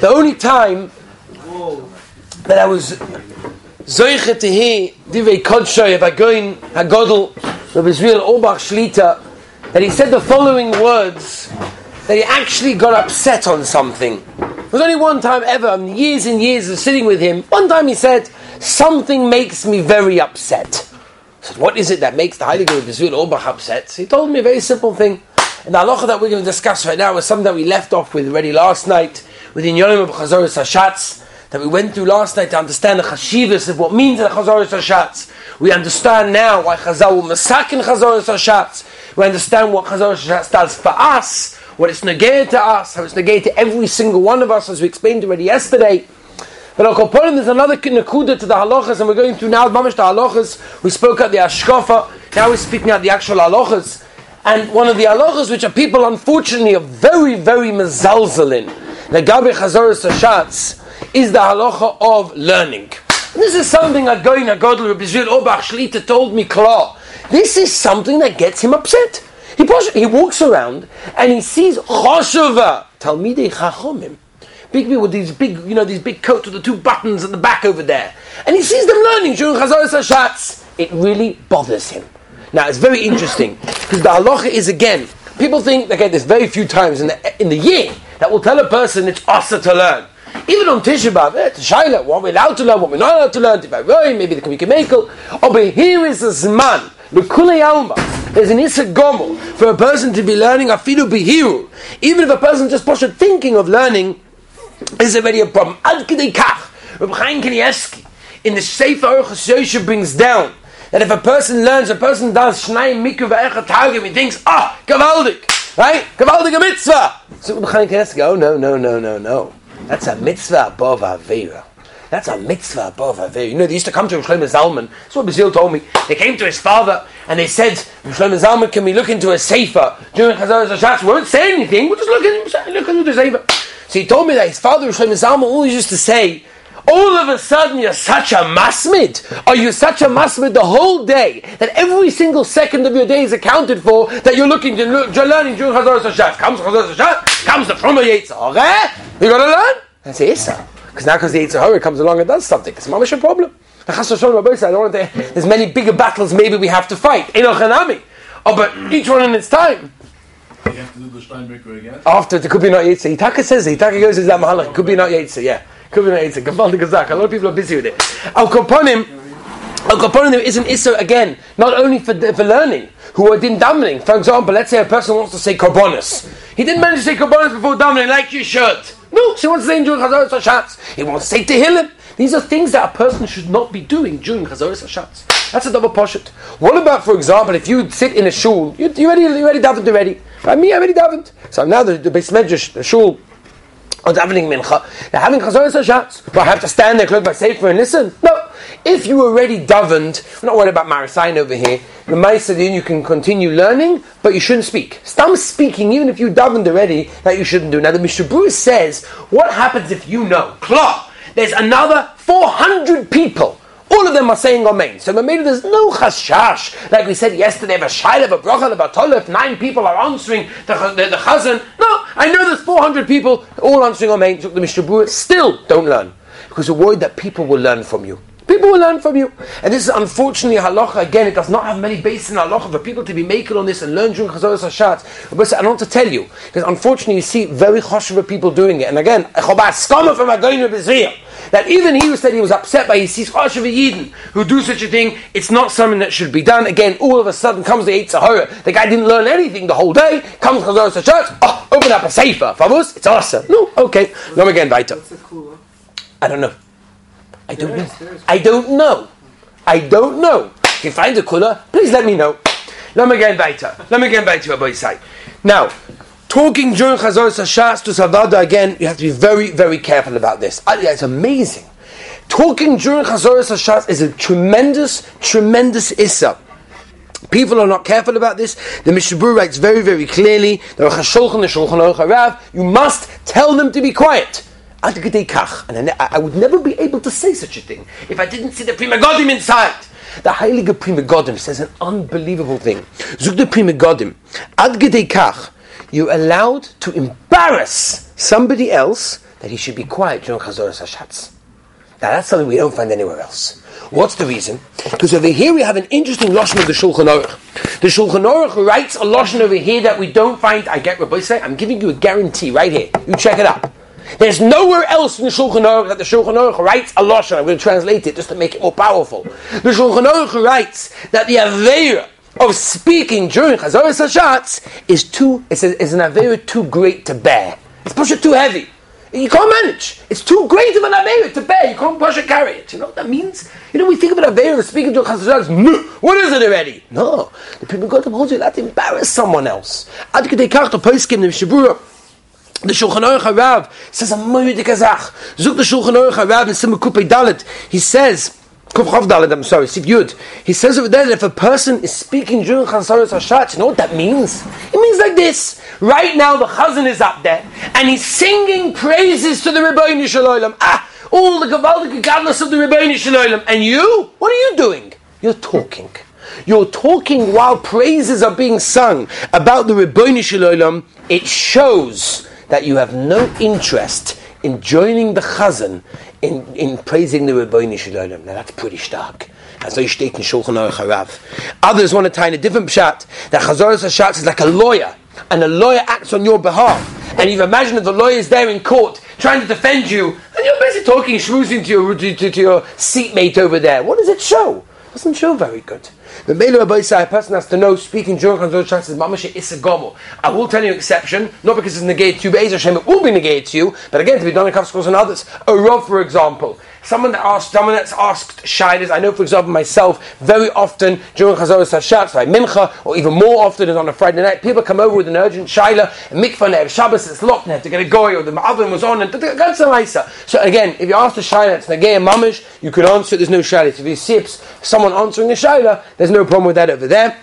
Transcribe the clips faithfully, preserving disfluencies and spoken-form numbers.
The only time that I was zoiche to hear Divei Kodshay V'Gaon HaGadol of Yisrael Obach Shlita, that he said the following words, that he actually got upset on something. It was only one time ever, and years and years of sitting with him, one time he said, something makes me very upset. I said, what is it that makes the Heilige Gadol of Yisrael Obach upset? He told me a very simple thing. And the halacha that we're going to discuss right now is something that we left off with already last night, within Yonim of Chazoros Hashatz, that we went through last night to understand the chashivas of what means the Chazoros Hashatz. We understand now why Chazal will masakin Chazoros Hashatz. We understand what Chazoros Hashatz does for us, what it's negated to us, how it's negated to every single one of us, as we explained already yesterday. But I'll call upon him, there's another nakuda to the halachas, and we're going through now, mamash the halachas. We spoke at the Ashkofa, now we're speaking at the actual halachas. And one of the halachas, which are people, unfortunately, are very, very mezalzel in, the Gabi Chazoros Hashatz, is the halacha of learning. And this is something that Gaon HaGadol Rabbi Yisrael Obach Shlita told me, Klar, this is something that gets him upset. He, push, he walks around and he sees Chosheva Talmidei Chachomim, big people with these big, you know, these big coats with the two buttons at the back over there, and he sees them learning during Chazoros Hashatz. It really bothers him. Now it's very interesting because the halacha is, again, people think they get this very few times in the in the year that will tell a person it's asa to learn. Even on Tisha B'av, eh, Shailah, what we're allowed to learn, what we're not allowed to learn, maybe there can be Kamekel. Oh, but here is a Zman, L'Kulei Alma. There's an Issa Gomel for a person to be learning Afilu Bihiru. Even if a person just posture thinking of learning, is already a problem. Ad Kedei Kach, Rabbi Chaim Kanievsky, in the Sefer Aruch HaShosheh brings down that if a person learns, a person does Shnayim Mikra V'Echad Targum, he thinks, ah, Gavaldik, right? Gavaldik a mitzvah. So Rabbi Chaim Kanievsky, oh no, no, no, no, no. That's a mitzvah above Avera. That's a mitzvah above Avera. You know, they used to come to Rav Shlomo Zalman. That's what Bazil told me. They came to his father and they said, Rav Shlomo Zalman, can we look into a sefer during Chazoros Hashatz? We won't say anything. We'll just look, in, look into the sefer. So he told me that his father, Rav Shlomo Zalman, always used to say, all of a sudden you're such a masmid. Are you such a masmid the whole day that every single second of your day is accounted for, that you're looking to look, you're learning during Chazoros Hashatz? Comes Chazoros Hashatz, comes the Fruma Yetzirah. You gotta learn? That's the Issa. Because now, because the Yitzhahara comes along and does something, it's a mamash a problem. I don't want to, there's many bigger battles maybe we have to fight. Oh, but each one in its time. You have to do the Steinbecker again? After, it could be not Yitzhah. Itaka says, Itaka goes, is that Mahalach? Could be not Yitzhah, yeah. Could be not Yitzhah. A lot of people are busy with it. Al Koponim. Al Koponim, there is an Issa again, not only for, for learning, who are din davening. For example, let's say a person wants to say Korbanos. He didn't manage to say Korbanos before davening, like you should. No, she wants to say during Chazoros Hashatz. He wants to say Tehillim. These are things that a person should not be doing during Chazoros Hashatz. That's a double poshut. What about, for example, if you sit in a shul, you, you already, you already davened already. By me, I already davened. So now the, the Beis Medrash, the shul, are davening mincha. They're having Chazoros Hashatz. Do I have to stand there, close my sefer and listen? No. If you already davened, we're not worried about Marisayin over here. The Maisadin, you can continue learning, but you shouldn't speak. Stam speaking, even if you davened already, that you shouldn't do. Now the Mishnah Berurah says, what happens if you know? Klar, there's another four hundred people. All of them are saying Amen. So maybe there's no chashash. Like we said yesterday, a shayla, a bracha, a tolef, if nine people are answering the, the, the chazan. No, I know there's four hundred people all answering Amen. So the Mishnah Berurah still don't learn. Because you're worried that people will learn from you. People will learn from you. And this is unfortunately halacha. Again, it does not have many bases in halacha for people to be making on this and learn during Chazoros Hashatz. But I don't want to tell you. Because unfortunately you see very choshev people doing it. And again, that even he who said he was upset by he sees choshev Yidden who do such a thing, it's not something that should be done. Again, all of a sudden comes the Yitzhahara. The guy didn't learn anything the whole day. Comes Chazoros Hashatz. Oh, open up a sefer. Favus, it's awesome. No, okay. No, again, weiter. I don't know. I don't there know. Is, is. I don't know. I don't know. If you find a kula, please let me know. Let me get weiter. Let me get weiter, Rabbi Yisai. Now, talking during Chazoros Hashatz to Savada again, you have to be very, very careful about this. It's amazing. Talking during Chazoros Hashatz is a tremendous, tremendous issa. People are not careful about this. The Mishnah Berurah writes very, very clearly, the Shulchan, the Shulchan Aruch HaRav, you must tell them to be quiet. And I would never be able to say such a thing if I didn't see the Pri Megadim inside. The Heilige Pri Megadim says an unbelievable thing. Zug the Pri Megadim, ad gedei kach, you're allowed to embarrass somebody else that he should be quiet during Chazoras HaShatz. Now that's something we don't find anywhere else. What's the reason? Because over here we have an interesting lashon of the Shulchan Aruch. The Shulchan Aruch writes a lashon over here that we don't find. I get Rabbi say, I'm giving you a guarantee right here. You check it up. There's nowhere else in the Shulchan Aruch that the Shulchan Aruch writes a lashon. I'm going to translate it just to make it more powerful. The Shulchan Aruch writes that the aveira of speaking during Chazoras HaShatz is too. It's, a, it's an aveira too great to bear. It's pushed it too heavy. You can't manage. It's too great of an aveira to bear. You can't push and carry it. You know what that means? You know, we think about aveira speaking to a chazal. What is it already? No. The people got to hold you to embarrass someone else. Ad kedei kach to poskim the Mishnah Berurah. The Shulchan Aruch HaRav says a moyudik azach. Zuk the Shulchan Aruch HaRav in Siman Kufay Dalet. He says Kuf Chav Dalet. I'm sorry. Sif Yud. He says over there that if a person is speaking during Chazoras HaShatz, you know what that means? It means like this. Right now the Chazan is up there and he's singing praises to the Rebbeinu Shel Olam. Ah, all the Gavaldik Gadlus of the Rebbeinu Shel Olam. And you? What are you doing? You're talking. You're talking while praises are being sung about the Rebbeinu Shel Olam. It shows that you have no interest in joining the Chazan in, in praising the Rebbeinu Shel Olam. Now that's pretty stark. As though you state in Shulchan Aruch HaRav. Others want to tie in a different pshat that Chazoras HaShatz is like a lawyer. And a lawyer acts on your behalf. And you've imagined that the lawyer's there in court trying to defend you, and you're busy talking schmoozing to your, to, to your seatmate over there. What does it show? It doesn't show very good. The Meilu Abayisai, a person has to know, speaking during Chazoras HaShatz is Mamash Isagomor. I will tell you an exception, not because it's negated to you, but Be'ez Hashem, it will be negated to you, but again, to be Biyana Chassidim and others. A Rav, for example. Someone that asked, someone that's asked shaylas. I know, for example, myself, very often during Chazoras HaShatz, like Mincha, or even more often is on a Friday night, people come over with an urgent shayla, and mikvah, ne'ev Shabbos, it's locked, and have to get a goy, or the ma'avim was on, and that's an isa. So again, if you ask a shayla, it's negay and mamash, you could answer it, there's no shaylas. If you see someone answering a shayla, there's no problem with that over there.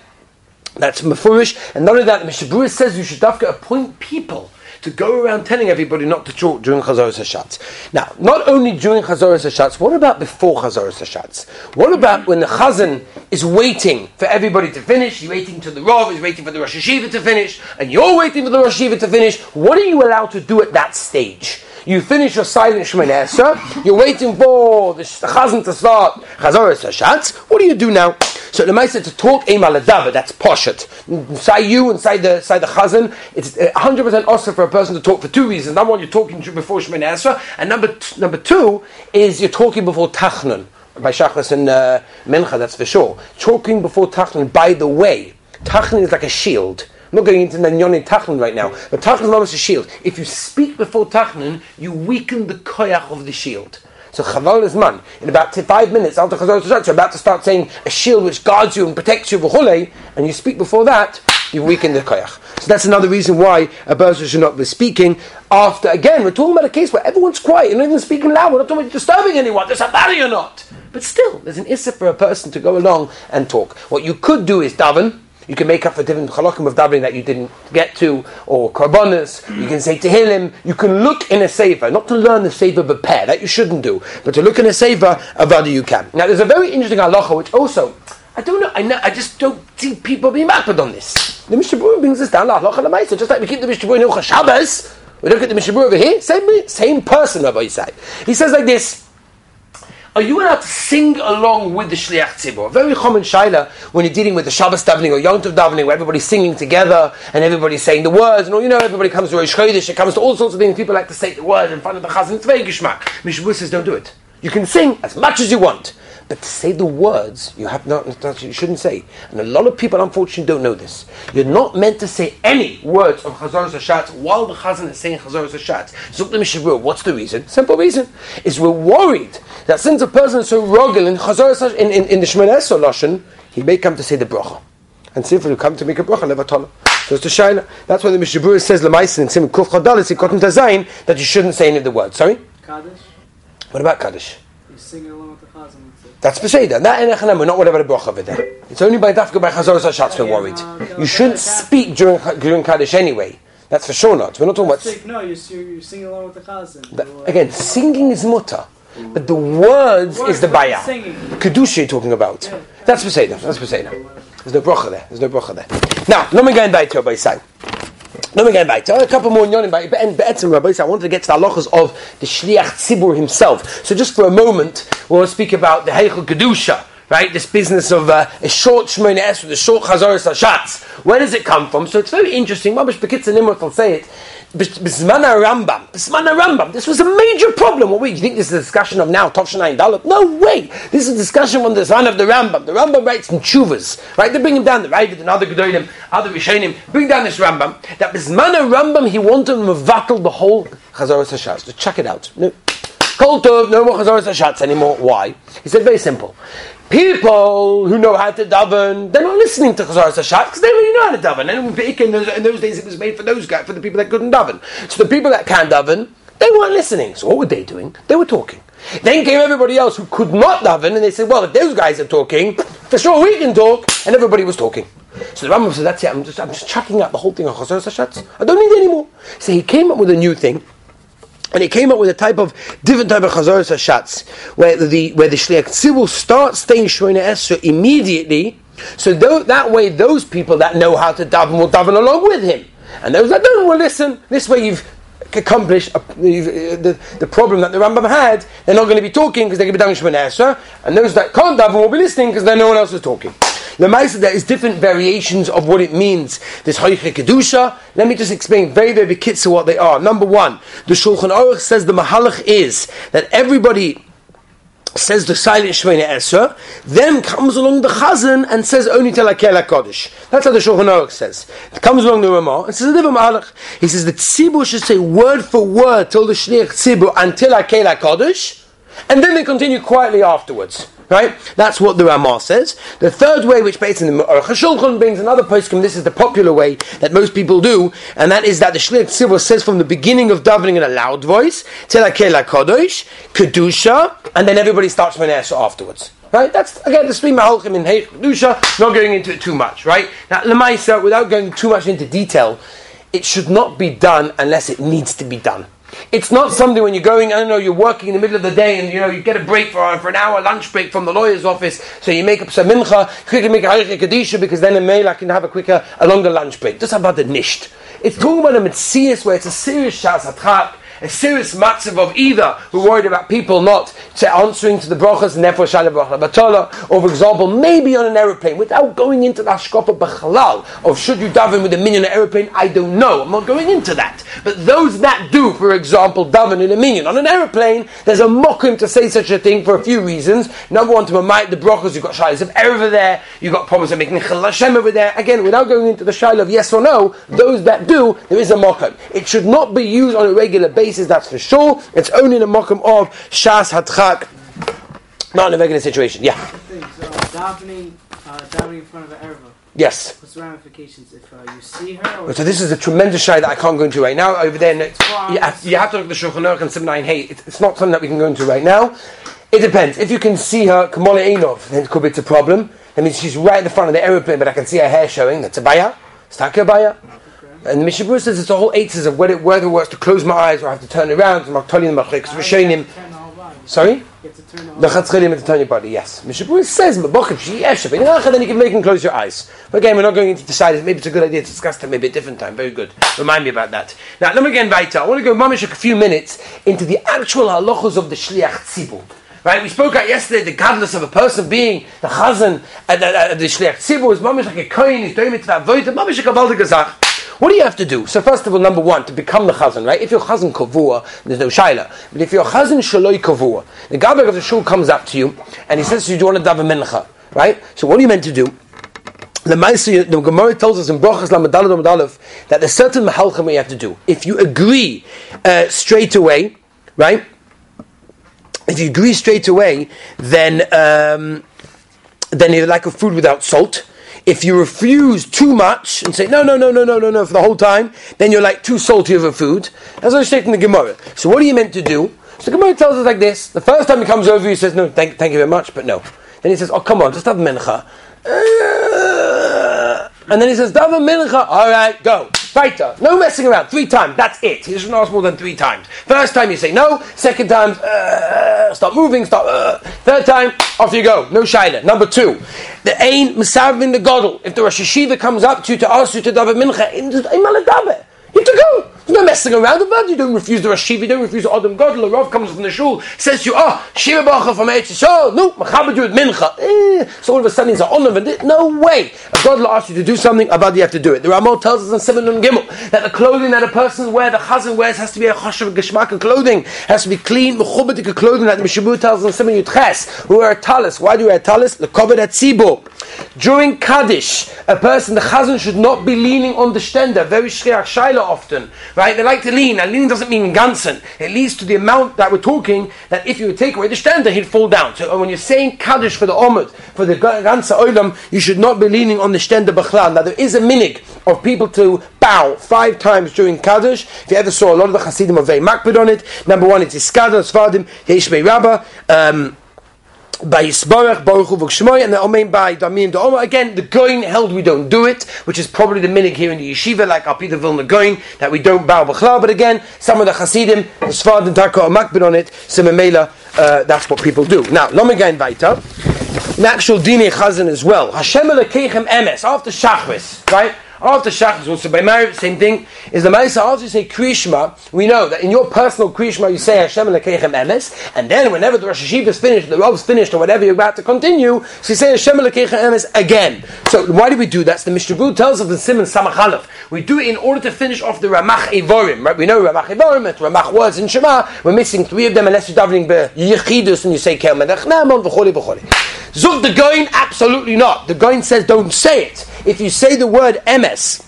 That's mafurish. And not only that, the Mishnah Berurah says you should dafka appoint people to go around telling everybody not to talk during Chazoras HaShatz. Now, not only during Chazoras HaShatz, what about before Chazoras HaShatz? What about when the Chazan is waiting for everybody to finish? He's waiting till the Rav, he's waiting for the Rosh Hashiva to finish, and you're waiting for the Rosh Hashiva to finish. What are you allowed to do at that stage? You finish your silent Shemoneh Esrei, you're waiting for the Chazan to start Chazoras HaShatz. What do you do now? So the Maisa to talk Eimah Ladava, that's poshet. Inside you, inside the inside the Chazan, it's one hundred percent also for a person to talk for two reasons. Number one, you're talking before Shemoneh Esrei, and number t- number two is you're talking before Tachnun, by Shachris and uh, Mincha, that's for sure. Talking before Tachnun, by the way, Tachnun is like a shield. I'm not going into Nanyon and Tachnun right now, but Tachnun is almost a shield. If you speak before Tachnun, you weaken the koyach of the shield. So Chaval is man. In about five minutes after Chazoras HaShatz, you're about to start saying a shield which guards you and protects you, and you speak before that, you weaken the koyach. So that's another reason why a person should not be speaking after. Again, we're talking about a case where everyone's quiet, you're not even speaking loud, we're not talking about disturbing anyone, does that matter or not? But still, there's an issa for a person to go along and talk. What you could do is daven. You can make up for different halakim of davening that you didn't get to, or karbonas. You can say tehillim. You can look in a sefer, not to learn the sefer b'peh, that you shouldn't do, but to look in a sefer of other you can. Now, there's a very interesting halacha which also I don't know. I know, I just don't see people being mapped on this. The Mishnah Berurah brings this down. Halacha l'maisa, just like we keep the Mishnah Berurah in Hilchos Shabbos, we look at the Mishnah Berurah over here. Same, same person, Rabbi Yashiv. He says like this. Are you allowed to sing along with the Shliach Tzibor? Very common shayla when you're dealing with the Shabbos davening or Yom Tov davening, where everybody's singing together and everybody's saying the words, and all you know, everybody comes to Rosh Chodesh, it comes to all sorts of things. People like to say the words in front of the Chazan. It's very gishmak. Mishnah Berurah says, don't do it. You can sing as much as you want, but to say the words you have not, you shouldn't say. And a lot of people, unfortunately, don't know this. You're not meant to say any words of Chazoras HaShatz while the Chazan is saying Chazoras HaShatz. Zuk the Mishnah Berurah. What's the reason? Simple reason is we're worried that since a person is so rogel in Chazoras in, in, in the Shemoneh Esrei lashon, he may come to say the bracha, and sinful will come to make a bracha levatala. So it's the shayla. That's why the Mishnah Berurah says lemaisin in Siman Kuf Chadalis in Kotem Tazayin that you shouldn't say any of the words. Sorry. Kaddish. What about Kaddish? You sing along with the Chazan. That's Peseda. That in Echanam, we're not whatever the bracha over there. It's only by Dafka by Chazoras HaShatz we're worried. You shouldn't speak during during Kaddish anyway. That's for sure not. We're not talking about. Speak, no, you're, you're singing along with the Chazan. That, again, singing is mutter. But the words Word, is the bayah. Kedusha you're talking about. Yeah. That's Peseda. That's Peseda. There's no bracha there. There's no bracha there. Now, let me go and die to your bayside. Then we get back to a couple more nyonim by and Be'etzim Rabbi. So I wanted to get to the halachas of the Shliach Tzibur himself. So just for a moment, we'll speak about the Heichel Kedusha, right? This business of uh, a short Shmoneh Esrei, the short Chazoros HaShatz. Where does it come from? So it's very interesting. Mabish Bekitz and Nimrod will say it. B'Zman HaRambam, B'Zman HaRambam. This was a major problem. What, you think this is a discussion of now, Tov Shnei Daled? No way. This is a discussion from the son of the Rambam. The Rambam writes in Tshuvas, right? They bring him down, the Ravid and other Gedolim, other Rishonim, bring down this Rambam. That B'Zman HaRambam, he wanted to mevatel the whole Chazoros HaShatz. Just check it out. No, Kol Tov, no more Chazoros HaShatz anymore. Why? He said very simple. People who know how to daven, they're not listening to Chazoros HaShatz because they really know how to daven. And in those, in those days, it was made for those guys, for the people that couldn't daven. So the people that can daven, they weren't listening. So what were they doing? They were talking. Then came everybody else who could not daven, and they said, "Well, if those guys are talking, for sure we can talk." And everybody was talking. So the Rambam said, "That's it. I'm just, I'm just chucking out the whole thing of Chazoros HaShatz. I don't need it anymore." So he came up with a new thing. And he came up with a type of different type of Chazoros HaShatz, where the where the Shliach Tzibur starts saying Shmoneh Esrei immediately, so th- that way those people that know how to daven will daven along with him, and those that don't will listen. This way you've accomplished a, you've, uh, the the problem that the Rambam had. They're not going to be talking because they're going to be davening Shmoneh Esrei, and those that can't daven will be listening because then no one else is talking. The Lemaisa, there is different variations of what it means. This Heichel Kedusha. Let me just explain very, very kitzur what they are. Number one, the Shulchan Aruch says the Mahalach is that everybody says the silent Shmoneh Esrei, then comes along the Chazan and says only till Akel HaKodesh. That's how the Shulchan Aruch says. It comes along the Ramah and says a different Mahalach. He says the Tzibur should say word for word till the Shliach Tzibur until Akel HaKodesh, and then they continue quietly afterwards. Right? That's what the Ramah says. The third way, which based in the Orach Chayim brings another poskim, this is the popular way that most people do, and that is that the Shliach Tzibur says from the beginning of davening in a loud voice, Tel Akel HaKodesh, Kedusha, and then everybody starts Shmoneh Esrei afterwards. Right? That's, again, the three Mahalchim in Heichel Kedusha, not going into it too much. Right? Now, Lemaisa, without going too much into detail, it should not be done unless it needs to be done. It's not something when you're going, I don't know, you're working in the middle of the day and, you know, you get a break for, for an hour, lunch break from the lawyer's office, so you make up some mincha, quickly make a Heichel Kedusha, because then in mail I can have a quicker, a longer lunch break. Just about the nisht. It's talking about a mitzias where it's a serious shas hatrak, a serious matzav of either we're worried about people not answering to the brachas and therefore shana bracha batola, or for example maybe on an aeroplane, without going into the hashkofa b'chalal of should you daven with a minion on an aeroplane. I don't know, I'm not going into that, but those that do, for example, daven in a minion on an aeroplane, there's a mockum to say such a thing for a few reasons. Number one, to mamait the brachas, you've got shaylas of erev there, you've got problems of making chal Hashem over there. Again, without going into the shayla of yes or no, those that do, there is a mockum. It should not be used on a regular basis, that's for sure. It's only in the mokum of Shas Hatchak, not in a regular situation. Yeah? So, davening, uh, davening in front of an erva. Yes. What's the ramifications if uh, you see her? Or so this is a tremendous shayla that I can't go into right now. Over there, no, you, have, you have to look at the Shulchan Aruch and Sim Ayin Hey. It's, it's not something that we can go into right now. It depends. If you can see her, Kamala Einov, then it could be a problem. I mean, she's right in the front of the aeroplane, but I can see her hair showing. That's a baya. It's taka baya. And the Mishnah Berurah says it's a whole eighties of whether, whether it works to close my eyes or I have to turn around. Sorry? The Chatzchilim have to turn your body, yes. Mishnah Berurah says, then you can make them close your eyes. But again, we're not going into the side. Maybe it's a good idea to discuss that maybe a different time. Very good. Remind me about that. Now, let me get weiter. I want to go mamish a few minutes into the actual halachos of the Shliach Tzibur. Right, we spoke out yesterday the godless of a person being the chazan and the, uh, the Shliach Tzibur is mamish like a kohen, he's doing it to that void, mamish a kavalda gazach. What do you have to do? So first of all, number one, to become the chazan, right? If you're chazan kavua, there's no shaila. But if you're chazan shaloi kavua, the gabbai of the shul comes up to you and he says, "You do want to daven mincha, right?" So what are you meant to do? The Gemara tells us in Brachas Lamed Daled Lamed Aleph that there's certain mahalchim we have to do. If you agree uh, straight away, right? If you agree straight away, then um, then you're like a food without salt. If you refuse too much and say, no, no, no, no, no, no, no, for the whole time, then you're like too salty of a food. That's what it's taken the Gemara. So what are you meant to do? So the Gemara tells us like this. The first time he comes over, he says, no, thank, thank you very much, but no. Then he says, oh, come on, just have mincha. Uh, and then he says, have a mincha. All right, go. Weiter. No messing around. Three times. That's it. He doesn't ask more than three times. First time you say no. Second time, uh, stop moving. Stop. Uh. Third time, off you go. No shayla. Number two, the ain misavin the gadol. If the Rosh Hashiva comes up to you to ask you to daven mincha, im maladave. You have to go. There's no messing around about it. You don't refuse the Rosh Hashiva. You don't refuse the Adam Gadol. The Rav comes from the shul, says to you, "Ah, oh, Shiva Bacha from Eretz Yisrael. No, Machabed you at Mincha." Eh, so all of a sudden it's an honor. No way. If Gadol asks you to do something, about you have to do it. The Ramah tells us in Siman Gimel that the clothing that a person wears, the Chazan wears, has to be a Choshev Geshmak clothing. Has to be clean, Mechubed clothing. That the Mishabur tells us in Siman Yudches, we wear a talis. Why do we wear a talis? The Kovet Hatzibur. During Kaddish, a person, the Chazan should not be leaning on the shtender. Very Shriach Shaila often. Right? They like to lean, and leaning doesn't mean ganzen. It leads to the amount that we're talking, that if you would take away the shtender, he'd fall down. So when you're saying Kaddish for the Omud, for the Gansa Olam, you should not be leaning on the shtender Bechlan. Now there is a minig of people to bow five times during Kaddish. If you ever saw, a lot of the Chassidim are very makbid on it. Number one, it's Iskada, Svardim, Yeshmei Rabbah, um, by Yisborach, Baruch Hu V'Shmoy, and the Omein by Damim the Omer. Again, the Goin held we don't do it, which is probably the minig here in the yeshiva, like our Peter Vilna Goin, that we don't bow b'chlal. But again, some of the Chassidim, the Sfardim, Taka, are makbid on it. So Memela, uh, that's what people do. Now, Lomegain Vaita, an actual Dinei Chazan as well. Hashem Elokeichem Emes, after Shachris, right? After Shachris, also by Marib, same thing. Is the Ma'isa after you say Kriya Shema, we know that in your personal Kriya Shema you say Hashem Elokeichem Emes, and then whenever the Rosh Hashiva is finished, the Rav's finished, or whatever you're about to continue, so you say Hashem Elokeichem Emes again. So why do we do that? So the Mishnah Berurah tells us in Siman Samach Aleph. We do it in order to finish off the Ramach Evorim. Right? We know Ramach Evorim, it's Ramach words in Shema. We're missing three of them unless you're davening by Yechidus and you say Kel Melech Naaman v'choli v'choli. Zug the Goin, absolutely not. The Goin says don't say it. If you say the word emes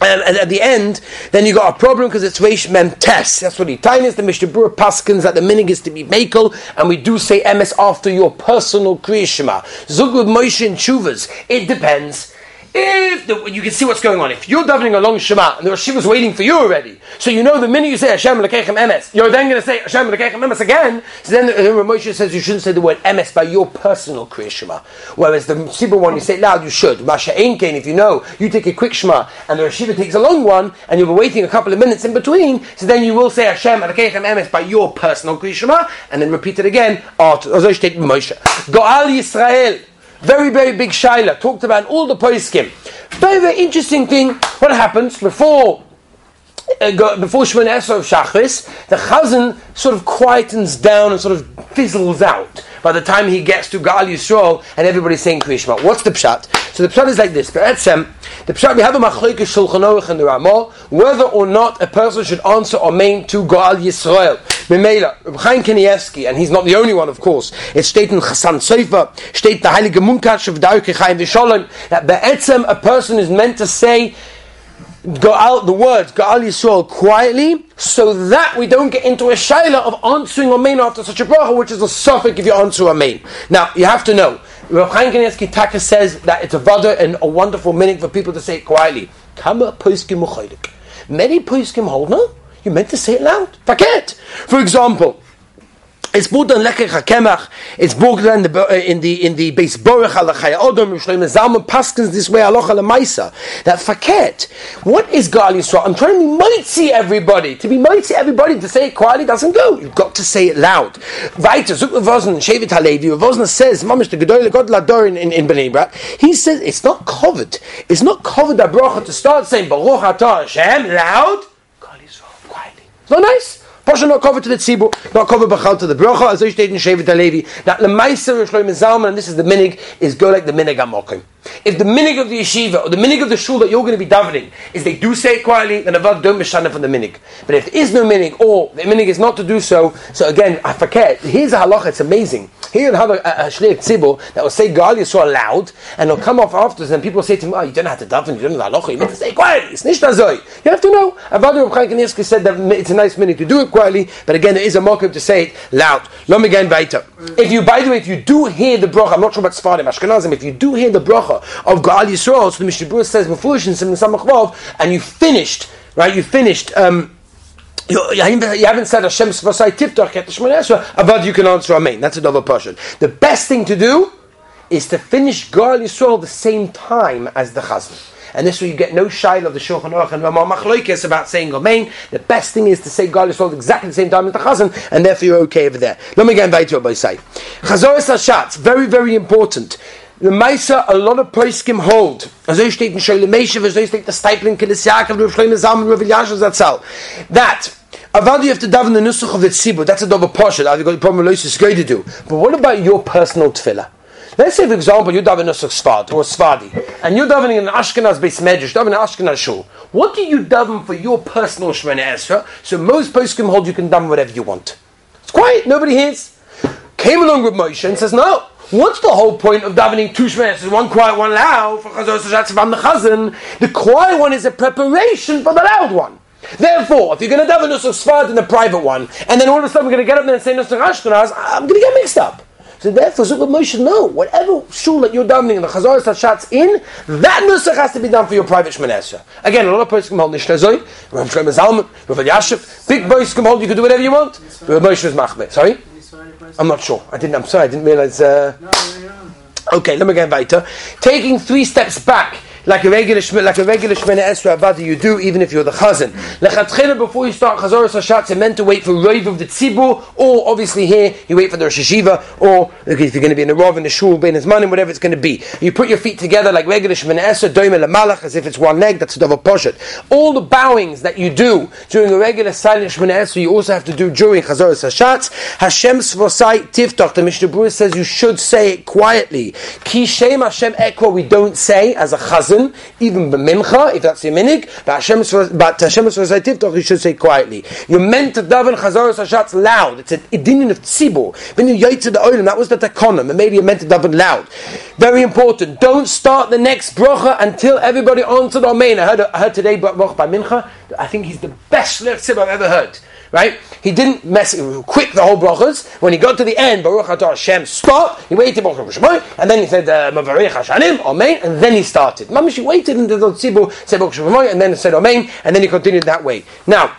um, and at the end, then you got a problem because it's Reish Mem Tes. That's what the time is. The Mishnah Berurah paskins that the minig is to be makel, and we do say emes after your personal Kriya Shema. Zug with Moshe and Tshuvas. It depends. If the, you can see what's going on. If you're davening a long Shema and the Rosh Hashiva is waiting for you already, so you know the minute you say Hashem Elokeichem Emes, you're then going to say Hashem Elokeichem Emes again. So then the, the Rav Mosheh says you shouldn't say the word Emes by your personal Kriya Shema. Whereas the Sibur one, you say it loud, you should. Masha Ein Kein, if you know, you take a quick Shema and the Rosh Hashiva takes a long one and you'll be waiting a couple of minutes in between, so then you will say Hashem Elokeichem Emes by your personal Kriya Shema and then repeat it again. Azosh Tate Moshe. Go'al Yisrael. Very, very big shaila. Talked about all the poskim. Very, very interesting thing. What happens before uh, before Shemone Esrei of Shachris, the Chazan sort of quietens down and sort of fizzles out by the time he gets to Gaal Yisrael and everybody's saying Kriya Shema. What's the pshat? So the pshat is like this. Be'etzem, the pshat, we have a machlokes Shulchan Aruch and the Ramah, whether or not a person should answer Amen to Gaal Yisrael. Memela, Rabbi Kanevsky, and he's not the only one, of course. It's steht in Chassan Sofer, steht the Heilige Munkash of Orach Chayim V'Shalom, that be'etzem a person is meant to say Go out the words, Gaal Yisrael quietly, so that we don't get into a shaila of answering Amen after such a bracha, which is a suffix if you answer Amen. Now, you have to know, Rav Chaim Kanevsky Taka says that it's a vada and a wonderful meaning for people to say it quietly. Kama poskim u'chaydik. Many poskim hold, no? You're meant to say it loud. Faket. For example, it's brought down Lekech HaKemach, it's brought down in the in the Beis Borach Halachai Odom, Rav Shlomo Zalman paskins this way, Halacha L'Maisa, that faket, what is Gaal Yisrael? I'm trying to be mighty everybody, to be mighty everybody, to say it quietly doesn't go, you've got to say it loud. Weiter, Zuk Ravozna, Shevet HaLevi, Ravozna says, Mamish, the Gedoyle God Lador in Bnei Brak, he says, it's not covered, it's not covered that bracha to start saying, Baruch Atah Hashem, loud, Gaal Yisrael, quietly. It's not nice. Pasha not covered to the tzibur, not covered b'chal to the bracha, as Oishteit and Shevet HaLevi. That the Meiser of Shlomo Zalman, and this is the minig, is go like the minig amokim. If the minig of the yeshiva, or the minig of the shul that you're going to be davening, is they do say it quietly, then avag don't mishana from the minig. But if there is no minig, or the minig is not to do so, so again, I forget, here's a halacha, it's amazing. Here you have a, a, a shleik tzibur that will say Gaal Yisrael loud, and it'll come off afterwards, and people will say to him, oh, you don't have to daven, you don't have the halacha, you have to say it quietly, it's nishta zoi. You have to know. Avadu Rav Chaim Kanevsky said that it's a nice minig to do it quietly, but again, there is a mock-up to say it loud. Lom again, weiter. If you, by the way, if you do hear the bracha, I'm not sure about Sfarim, Ashkenazim, if you do hear the bracha of Gaal Yisrael, so the Mishnah Berurah says Mefurish in Siman Samach Vav, and you finished, right? You finished. Um, you, you haven't said Hashem Svasai Tiftach Ket Shmoneh Esrei, Avad you can answer Amen. That's another portion. The best thing to do is to finish Gaal Yisrael the same time as the Chazan. And this way you get no shaila of the Shulchan Aruch and Ramah Machlokes about saying Amen. The best thing is to say Gaal Yisrael exactly the same time as the Chazan, and therefore you're okay over there. Let me go and invite you, Rabbi Say. Chazoras Hashatz, very, very important. The Maisa, a lot of Poskim hold. As they state in Shlomo Meshiv, as they state the Stipling, Kines Yaakov, Rav Shlomo Zalman, Rav Yashiv, that's all. That, Avadi, you have to daven the Nusach of the Tzibur. That's a double portion. I've got a problem with Lois going to do. But what about your personal tefillah? Let's say, for example, you're davening Nusach Sfad, or Sfadi, and you're davening in an Ashkenaz based medrash, davening an Ashkenaz shul. What do you daven for your personal Shemana Esra? So most Poskim hold you can daven whatever you want. It's quiet, nobody hears. Came along with Moshe and says, no. What's the whole point of davening two shmanes? One quiet, one loud. The quiet one is a preparation for the loud one. Therefore, if you're going to daven Nusach Sfad in the private one, and then all of a sudden we're going to get up there and say Nusach Ashkenaz, I'm going to get mixed up. So therefore, Zuch Moshe should know, whatever shul that you're davening and the Chazaras Hashat's in, that Nusach has to be done for your private Shemana Esra. Again, a lot of poskim hold Nishna Zoy, Rav Shlomo Zalman, Rav Yashiv, big poskim hold you can do whatever you want. Rav Mosheh was Machmir. Sorry? I'm not sure. I didn't. I'm sorry. I didn't realize. Uh... No, no, no, no. Okay, let me go weiter. Taking three steps back, like a regular, like a regular Shemana Esra Avada, you do even if you're the Chazan. Lechatchila, before you start Chazaras Hashatz, you're meant to wait for Rov of the Tzibur, or obviously here you wait for the Rosh Hashiva, or okay, if you're going to be in a Rav in the Shul, be in his money, whatever it's going to be. You put your feet together like regular Shemana Esra, doimel lamalach, as if it's one leg. That's a double poshet. All the bowings that you do during a regular silent Shemana Esra, you also have to do during Chazaras Hashatz. Hashem svosai tiftach. The Mishnah Berurah says you should say it quietly. Ki shem Hashem ekra. We don't say as a Chazan. Even b'mincha, if that's your minig, but Hashem Sfosai Tiftach, you should say quietly. You're meant to daven Chazaras Hashatz loud. It's an idinion of tzibur. When you yotze the olim, that was the takonim, and maybe you're meant to daven loud. Very important. Don't start the next brocha until everybody answered amen. I heard, I heard today brocha by mincha. I think he's the best shliach tzibur I've ever heard. Right? He didn't mess quick the whole brachas. When he got to the end, Baruch Atah Hashem, stop. He waited, and then he said, Mavarech Hashanim, Amen, and then he started. Mamish, he waited until the Tzibur said, and then he said, Amen, and then he continued that way. Now,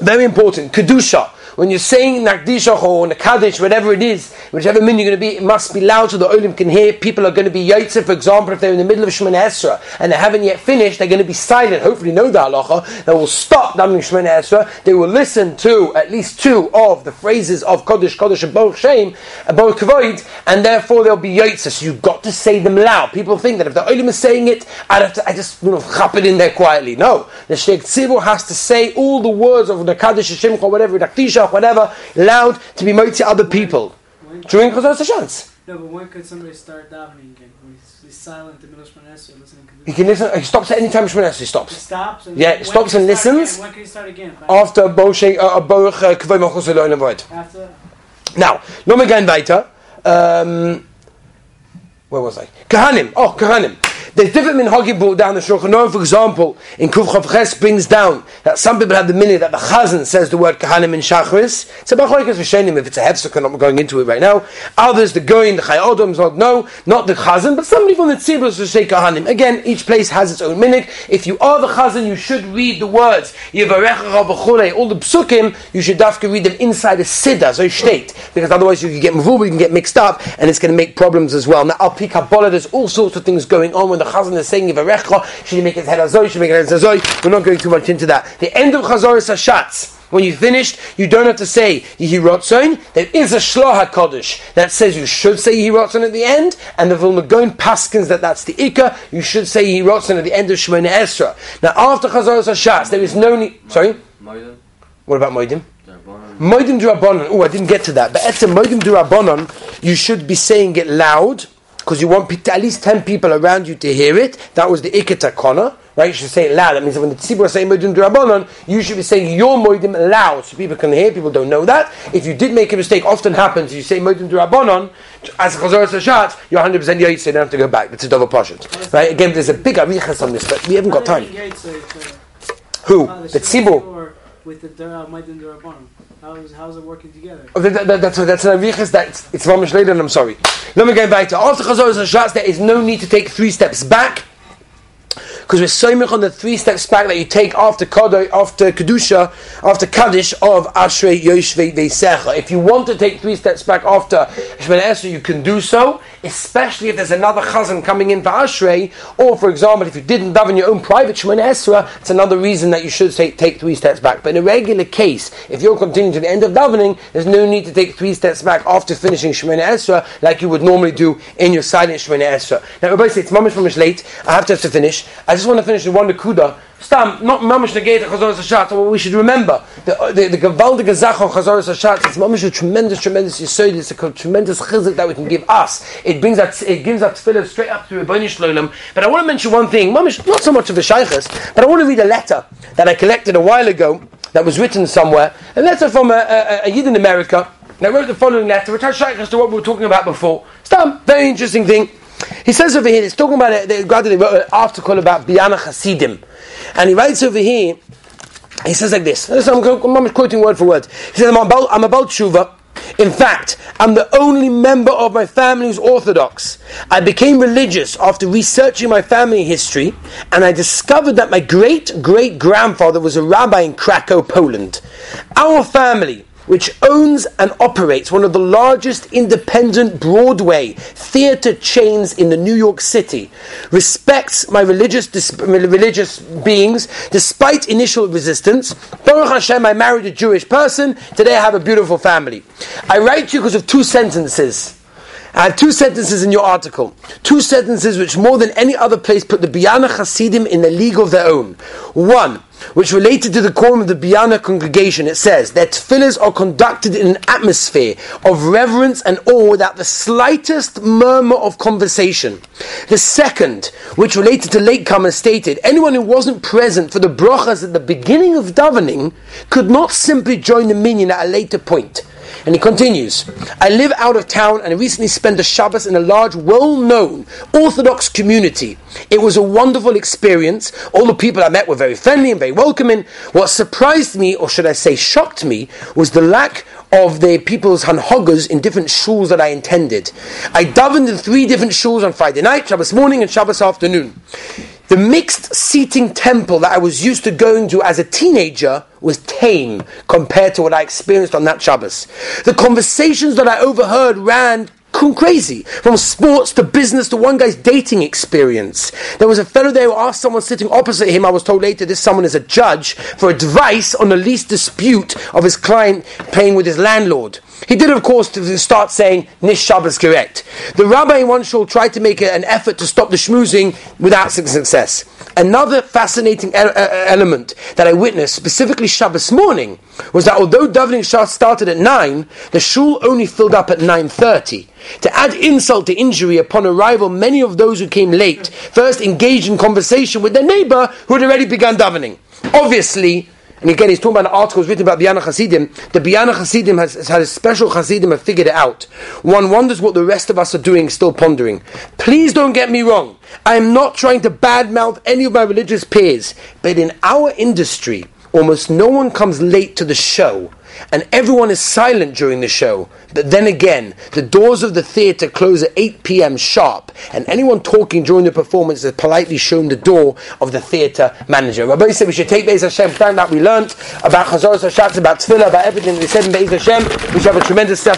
very important, Kedusha. When you're saying Nakdishach or Nakadish, whatever it is, whichever min you're going to be, it must be loud so the Olim can hear. People are going to be Yaitse, for example, if they're in the middle of Shemana Esra and they haven't yet finished, they're going to be silent, hopefully know the halacha. They will stop davening Shemana Esra. They will listen to at least two of the phrases of Kodesh, Kodesh, and Baruch Shem, and Baruch Kavod, and therefore they'll be Yaitse. So you've got to say them loud. People think that if the Olim is saying it, I'd have to, I just, you know, chap it in there quietly. No. The Shliach Tzibur has to say all the words of Nakadish, Shemcha, whatever, Nakdishach, whatever, loud, to be made to other people. When, during Chazaras Hashatz. No, but when could somebody start davening again? He's silent in the middle of Shemana Esra, listening to this. He can listen, he stops at any time Shemana Esra, he stops. He stops and, yeah, it stops and listens. Again? When can he start again? After Bosheng, Baruch Kvei Machos Eloi Nevoid. After? Now, no me going weiter. Um, where was I? Kahanim. Oh, Kahanim. There's different minhagim brought down the Shulchan Aruch. For example, in Kuv Chav Ches brings down that some people have the minhag that the Chazan says the word Kahanim in Shachris. It's a machlokes rishonim if it's a hefsek, I'm not going into it right now. Others, the Goyim, the Chayadoms, not no, not the Chazan, but somebody from the Tzibur should say Kahanim. Again, each place has its own minhag. If you are the Chazan, you should read the words Yevarecha B'chulei. All the psukim, you should dafka read them inside a siddur, so state, because otherwise you can get mavul, you can get mixed up, and it's going to make problems as well. Now, al pi kabbalah, there's all sorts of things going on when the Chazan is saying Yivarecha, should he make his head azoi, should he make his head azoi? We're not going too much into that. The end of Chazaras Hashatz, when you finished, you don't have to say Yehi Rotson. There is a Shloha Kodesh that says you should say Yehi Rotson at the end, and the Vilna Gaon paskins that that's the Ikka, you should say Yehi Rotson at the end of Shemona Esra. Now after Chazaras Hashatz, there is no need... Sorry? Moedim. What about Moedim? Moedim D'Rabbanan. Oh, I didn't get to that. But after Moedim D'Rabbanan, you should be saying it loud, because you want at least ten people around you to hear it. That was the Iketa Kona, right? You should say it loud. That means when the Tzibur are saying Moedim D'Rabbanan, you should be saying your Moedim loud, so people can hear. People don't know that. If you did make a mistake, often happens, you say Moedim D'Rabbanan, as Chazaras Hashatz, you're one hundred percent Yaitse, you don't have to go back. It's a double pashut. Right? Again, there's a big arichas on this, but we haven't got time. Who? The Tzibur? With the Moedim D'Rabbanan. How's how's it working together? Oh, that, that, that's that's an arichas. That's it's Ramesh later, and I'm sorry. Let me go back to after Chazaras Hashatz. There is no need to take three steps back, because we're so much on the three steps back that you take after Kodo, after Kedusha, after Kaddish of Ashrei Yoshvei Veisecha. If you want to take three steps back after Shemana Esra, you can do so. especially if there's another chazan coming in for Ashrei, or for example, if you didn't daven your own private Shemoneh Esrei, it's another reason that you should take, take three steps back. But in a regular case, if you're continuing to the end of davening, there's no need to take three steps back after finishing Shemoneh Esrei, like you would normally do in your silent Shemoneh Esrei. Now, Rabbi says, it's mamish mamish late, I have to have to finish. I just want to finish with one nekuda. Stam, not mamish negate chazoras hashatz. What we should remember, the the gavaldige zach on chazoras hashatz. It's mamish a tremendous, tremendous yisod. It's a tremendous chizuk that we can give us. It brings us, it gives us tefillah straight up to Rebbeinu Shlolam. But I want to mention one thing, mamish, not so much of the shaychus, but I want to read a letter that I collected a while ago that was written somewhere. A letter from a, a, a Yid in America. And I wrote the following letter, which has shaychus to what we were talking about before. Stam, very interesting thing. He says over here, he's talking about a, they gradually wrote an article about Biyana Chassidim, and he writes over here, he says like this, I'm, I'm quoting word for word. He says, I'm about, I'm about Shuvah. In fact, I'm the only member of my family who's Orthodox. I became religious after researching my family history, and I discovered that my great-great-grandfather was a rabbi in Krakow, Poland. Our family, which owns and operates one of the largest independent Broadway theater chains in the New York City, respects my religious dis- religious beings despite initial resistance. Baruch Hashem, I married a Jewish person. Today I have a beautiful family. I write to you because of two sentences. I have two sentences in your article. Two sentences which more than any other place put the Biyana Chassidim in a league of their own. One, which related to the quorum of the Biyana congregation, it says that tefillahs are conducted in an atmosphere of reverence and awe without the slightest murmur of conversation. The second, which related to latecomers, stated anyone who wasn't present for the brachas at the beginning of davening could not simply join the minyan at a later point. And he continues, I live out of town and recently spent a Shabbos in a large, well-known Orthodox community. It was a wonderful experience. All the people I met were very friendly and very welcoming. What surprised me, or should I say shocked me, was the lack of the people's hanhogas in different shuls that I attended. I davened in three different shuls on Friday night, Shabbos morning and Shabbos afternoon. The mixed seating temple that I was used to going to as a teenager was tame compared to what I experienced on that Shabbos. The conversations that I overheard ran crazy, from sports to business to one guy's dating experience. There was a fellow there who asked someone sitting opposite him, I was told later this someone is a judge, for advice on the lease dispute of his client paying with his landlord. He did, of course, to start saying, Nish Shabbos correct. The rabbi in one shul tried to make an effort to stop the schmoozing without success. Another fascinating e- element that I witnessed, specifically Shabbos morning, was that although davening started at nine, the shul only filled up at nine thirty. To add insult to injury, upon arrival, many of those who came late first engaged in conversation with their neighbor who had already begun davening. Obviously, and again, he's talking about articles written about Biyana Chassidim. The Biyana Chassidim has, has had a special Chassidim have figured it out. One wonders what the rest of us are doing, still pondering. Please don't get me wrong. I am not trying to badmouth any of my religious peers, but in our industry, almost no one comes late to the show, and everyone is silent during the show. But then again, the doors of the theatre close at eight p.m. sharp, and anyone talking during the performance is politely shown the door of the theatre manager. Rabbi said we should take Be'ez Hashem, time that we learnt about Chazoros HaShatz, about Tefillah, about everything we said in Be'ez Hashem. We should have a tremendous step.